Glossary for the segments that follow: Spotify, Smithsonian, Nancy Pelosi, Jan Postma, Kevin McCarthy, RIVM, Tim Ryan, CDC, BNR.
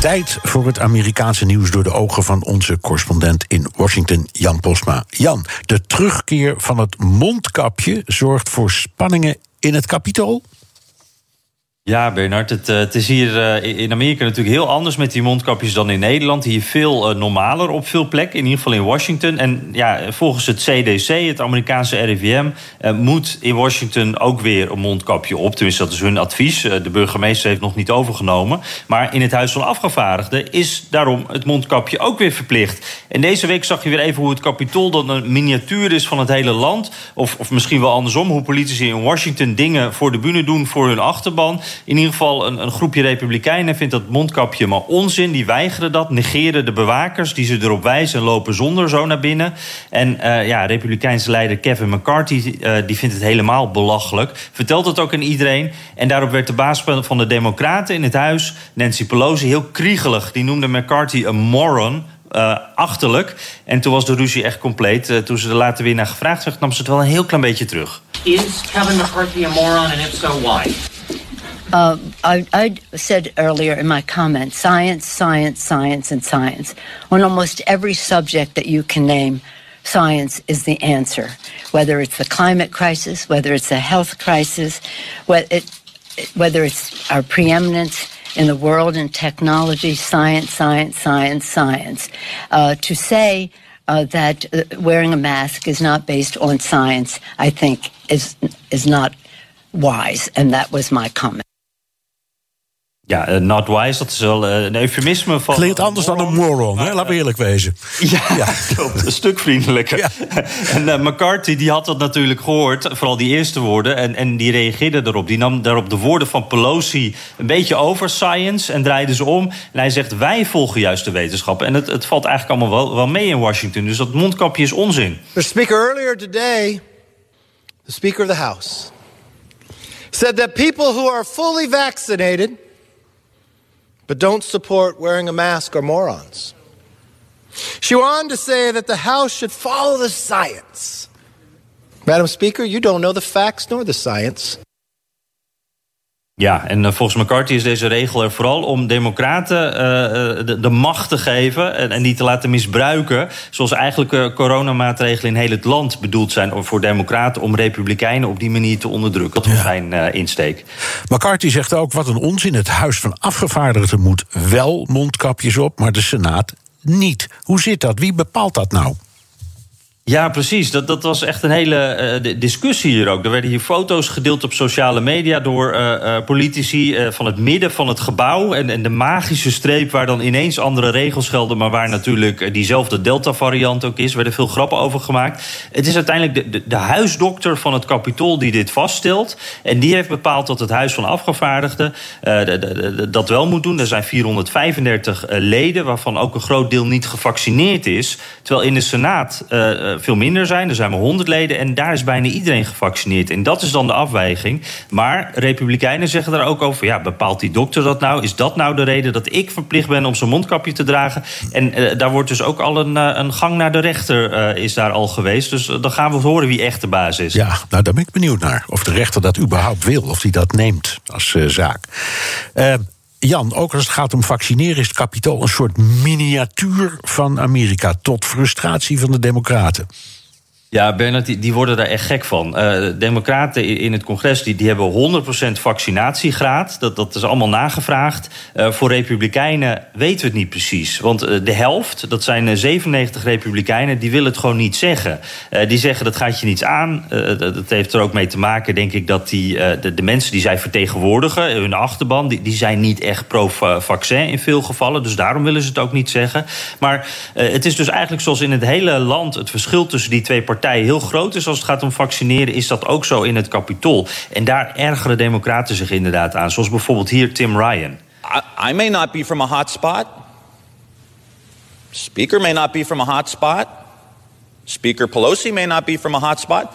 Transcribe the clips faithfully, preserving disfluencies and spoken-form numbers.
Tijd voor het Amerikaanse nieuws door de ogen van onze correspondent in Washington, Jan Postma. Jan, de terugkeer van het mondkapje zorgt voor spanningen in het Capitool? Ja, Bernard, het, het is hier in Amerika natuurlijk heel anders met die mondkapjes dan in Nederland. Hier veel normaler op veel plekken, in ieder geval in Washington. En ja, volgens het C D C, het Amerikaanse R I V M, moet in Washington ook weer een mondkapje op. Tenminste, dat is hun advies. De burgemeester heeft nog niet overgenomen. Maar in het Huis van Afgevaardigden is daarom het mondkapje ook weer verplicht. En deze week zag je weer even hoe het Capitool dan een miniatuur is van het hele land. Of, of misschien wel andersom, hoe politici in Washington dingen voor de bühne doen voor hun achterban. In ieder geval een, een groepje Republikeinen vindt dat mondkapje maar onzin. Die weigeren dat, negeren de bewakers die ze erop wijzen en lopen zonder zo naar binnen. En uh, ja, Republikeinse leider Kevin McCarthy uh, die vindt het helemaal belachelijk. Vertelt het ook aan iedereen. En daarop werd de baas van de Democraten in het huis, Nancy Pelosi, heel kriegelig. Die noemde McCarthy een moron. Uh, achterlijk. En toen was de ruzie echt compleet. Uh, toen ze er later weer naar gevraagd werd, nam ze het wel een heel klein beetje terug. Is Kevin McCarthy a moron and if so why? Uh, I, I said earlier in my comment, science, science, science, and science. On almost every subject that you can name, science is the answer. Whether it's the climate crisis, whether it's the health crisis, whether it's our preeminence in the world in technology, science, science, science, science. Uh, to say uh, that wearing a mask is not based on science, I think, is is not wise. And that was my comment. Ja, uh, not wise, dat is wel uh, een eufemisme van... Klinkt anders moron, dan een moron, hè? Laat me eerlijk wezen. Ja, ja. Klopt, een stuk vriendelijker. Ja. En uh, McCarthy die had dat natuurlijk gehoord, vooral die eerste woorden... En, en die reageerde daarop. Die nam daarop de woorden van Pelosi een beetje over, science, en draaide ze om. En hij zegt, wij volgen juist de wetenschap. En het, het valt eigenlijk allemaal wel, wel mee in Washington. Dus dat mondkapje is onzin. The speaker earlier today, the Speaker of the House... said that people who are fully vaccinated... but don't support wearing a mask are morons. She went on to say that the House should follow the science. Madam Speaker, you don't know the facts nor the science. Ja, en volgens McCarthy is deze regel er vooral om democraten uh, de, de macht te geven... En, en die te laten misbruiken, zoals eigenlijk uh, coronamaatregelen in heel het land bedoeld zijn... voor democraten om republikeinen op die manier te onderdrukken. Dat was zijn uh, insteek. McCarthy zegt ook, wat een onzin, het Huis van Afgevaardigden moet wel mondkapjes op... maar de Senaat niet. Hoe zit dat? Wie bepaalt dat nou? Ja, precies. Dat, dat was echt een hele uh, discussie hier ook. Er werden hier foto's gedeeld op sociale media door uh, uh, politici uh, van het midden van het gebouw. En, en de magische streep waar dan ineens andere regels gelden... maar waar natuurlijk uh, diezelfde Delta-variant ook is. Er werden veel grappen over gemaakt. Het is uiteindelijk de, de, de huisdokter van het Capitool die dit vaststelt. En die heeft bepaald dat het Huis van Afgevaardigden uh, de, de, de, dat wel moet doen. Er zijn vierhonderdvijfendertig uh, leden, waarvan ook een groot deel niet gevaccineerd is. Terwijl in de Senaat... Uh, veel minder zijn. Er zijn maar honderd leden en daar is bijna iedereen gevaccineerd. En dat is dan de afwijking. Maar republikeinen zeggen daar ook over... ja, bepaalt die dokter dat nou? Is dat nou de reden dat ik verplicht ben om zo'n mondkapje te dragen? En uh, daar wordt dus ook al een, uh, een gang naar de rechter uh, is daar al geweest. Dus uh, dan gaan we horen wie echt de baas is. Ja, nou, daar ben ik benieuwd naar. Of de rechter dat überhaupt wil, of die dat neemt als uh, zaak. Uh, Jan, ook als het gaat om vaccineren... is het Capitool een soort miniatuur van Amerika... tot frustratie van de Democraten. Ja, Bernard, die, die worden daar echt gek van. Uh, democraten in het congres die, die hebben honderd procent vaccinatiegraad. Dat, dat is allemaal nagevraagd. Uh, voor republikeinen weten we het niet precies. Want uh, de helft, dat zijn zevenennegentig republikeinen... die willen het gewoon niet zeggen. Uh, die zeggen, dat gaat je niets aan. Uh, dat, dat heeft er ook mee te maken, denk ik... dat die, uh, de, de mensen die zij vertegenwoordigen, hun achterban... die, die zijn niet echt pro-vaccin in veel gevallen. Dus daarom willen ze het ook niet zeggen. Maar uh, het is dus eigenlijk zoals in het hele land... het verschil tussen die twee partijen... heel groot is als het gaat om vaccineren... is dat ook zo in het Capitool. En daar ergeren democraten zich inderdaad aan. Zoals bijvoorbeeld hier Tim Ryan. I, I may not be from a hot spot. Speaker may not be from a hot spot. Speaker Pelosi may not be from a hot spot.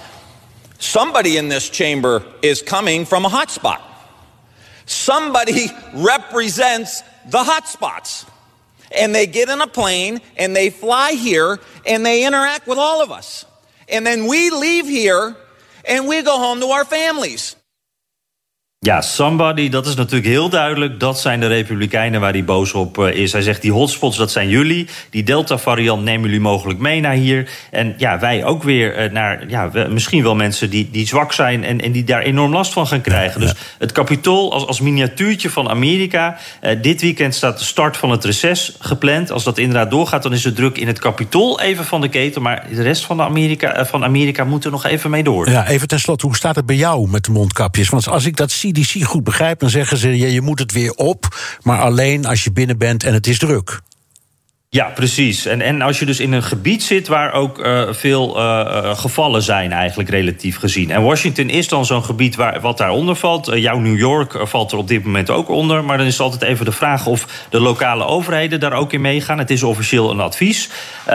Somebody in this chamber is coming from a hot spot. Somebody represents the hot spots. And they get in a plane, and they fly here, and they interact with all of us. And then we leave here, and we go home to our families. Ja, somebody, dat is natuurlijk heel duidelijk. Dat zijn de Republikeinen waar hij boos op is. Hij zegt, die hotspots, dat zijn jullie. Die Delta-variant nemen jullie mogelijk mee naar hier. En ja, wij ook weer naar, ja, misschien wel mensen die, die zwak zijn... En, en die daar enorm last van gaan krijgen. Dus het Capitool als, als miniatuurtje van Amerika. Eh, dit weekend staat de start van het reces gepland. Als dat inderdaad doorgaat, dan is de druk in het Capitool even van de keten. Maar de rest van, de Amerika, van Amerika moet er nog even mee door. Ja, even tenslotte, hoe staat het bij jou met de mondkapjes? Want als ik dat zie... die C D C goed begrijpt, dan zeggen ze... Ja, je moet het weer op, maar alleen als je binnen bent en het is druk. Ja, precies. En, en als je dus in een gebied zit waar ook uh, veel uh, gevallen zijn eigenlijk relatief gezien. En Washington is dan zo'n gebied waar, wat daaronder valt. Uh, jouw New York valt er op dit moment ook onder. Maar dan is het altijd even de vraag of de lokale overheden daar ook in meegaan. Het is officieel een advies. Uh,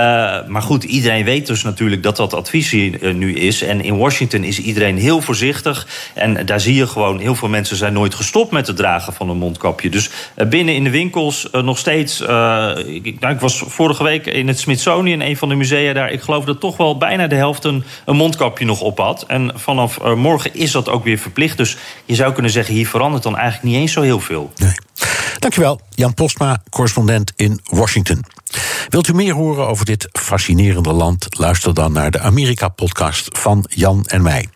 maar goed, iedereen weet dus natuurlijk dat dat advies hier, uh, nu is. En in Washington is iedereen heel voorzichtig. En daar zie je gewoon, heel veel mensen zijn nooit gestopt met het dragen van een mondkapje. Dus uh, binnen in de winkels uh, nog steeds... Uh, ik, nou, ik was vorige week in het Smithsonian, een van de musea daar... ik geloof dat toch wel bijna de helft een, een mondkapje nog op had. En vanaf uh, morgen is dat ook weer verplicht. Dus je zou kunnen zeggen, hier verandert dan eigenlijk niet eens zo heel veel. Nee. Dankjewel, Jan Postma, correspondent in Washington. Wilt u meer horen over dit fascinerende land? Luister dan naar de Amerika-podcast van Jan en mij.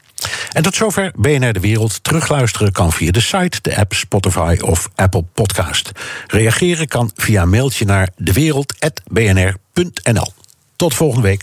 En tot zover B N R De Wereld. Terugluisteren kan via de site, de app Spotify of Apple Podcast. Reageren kan via een mailtje naar dewereld apenstaartje b n r punt n l. Tot volgende week.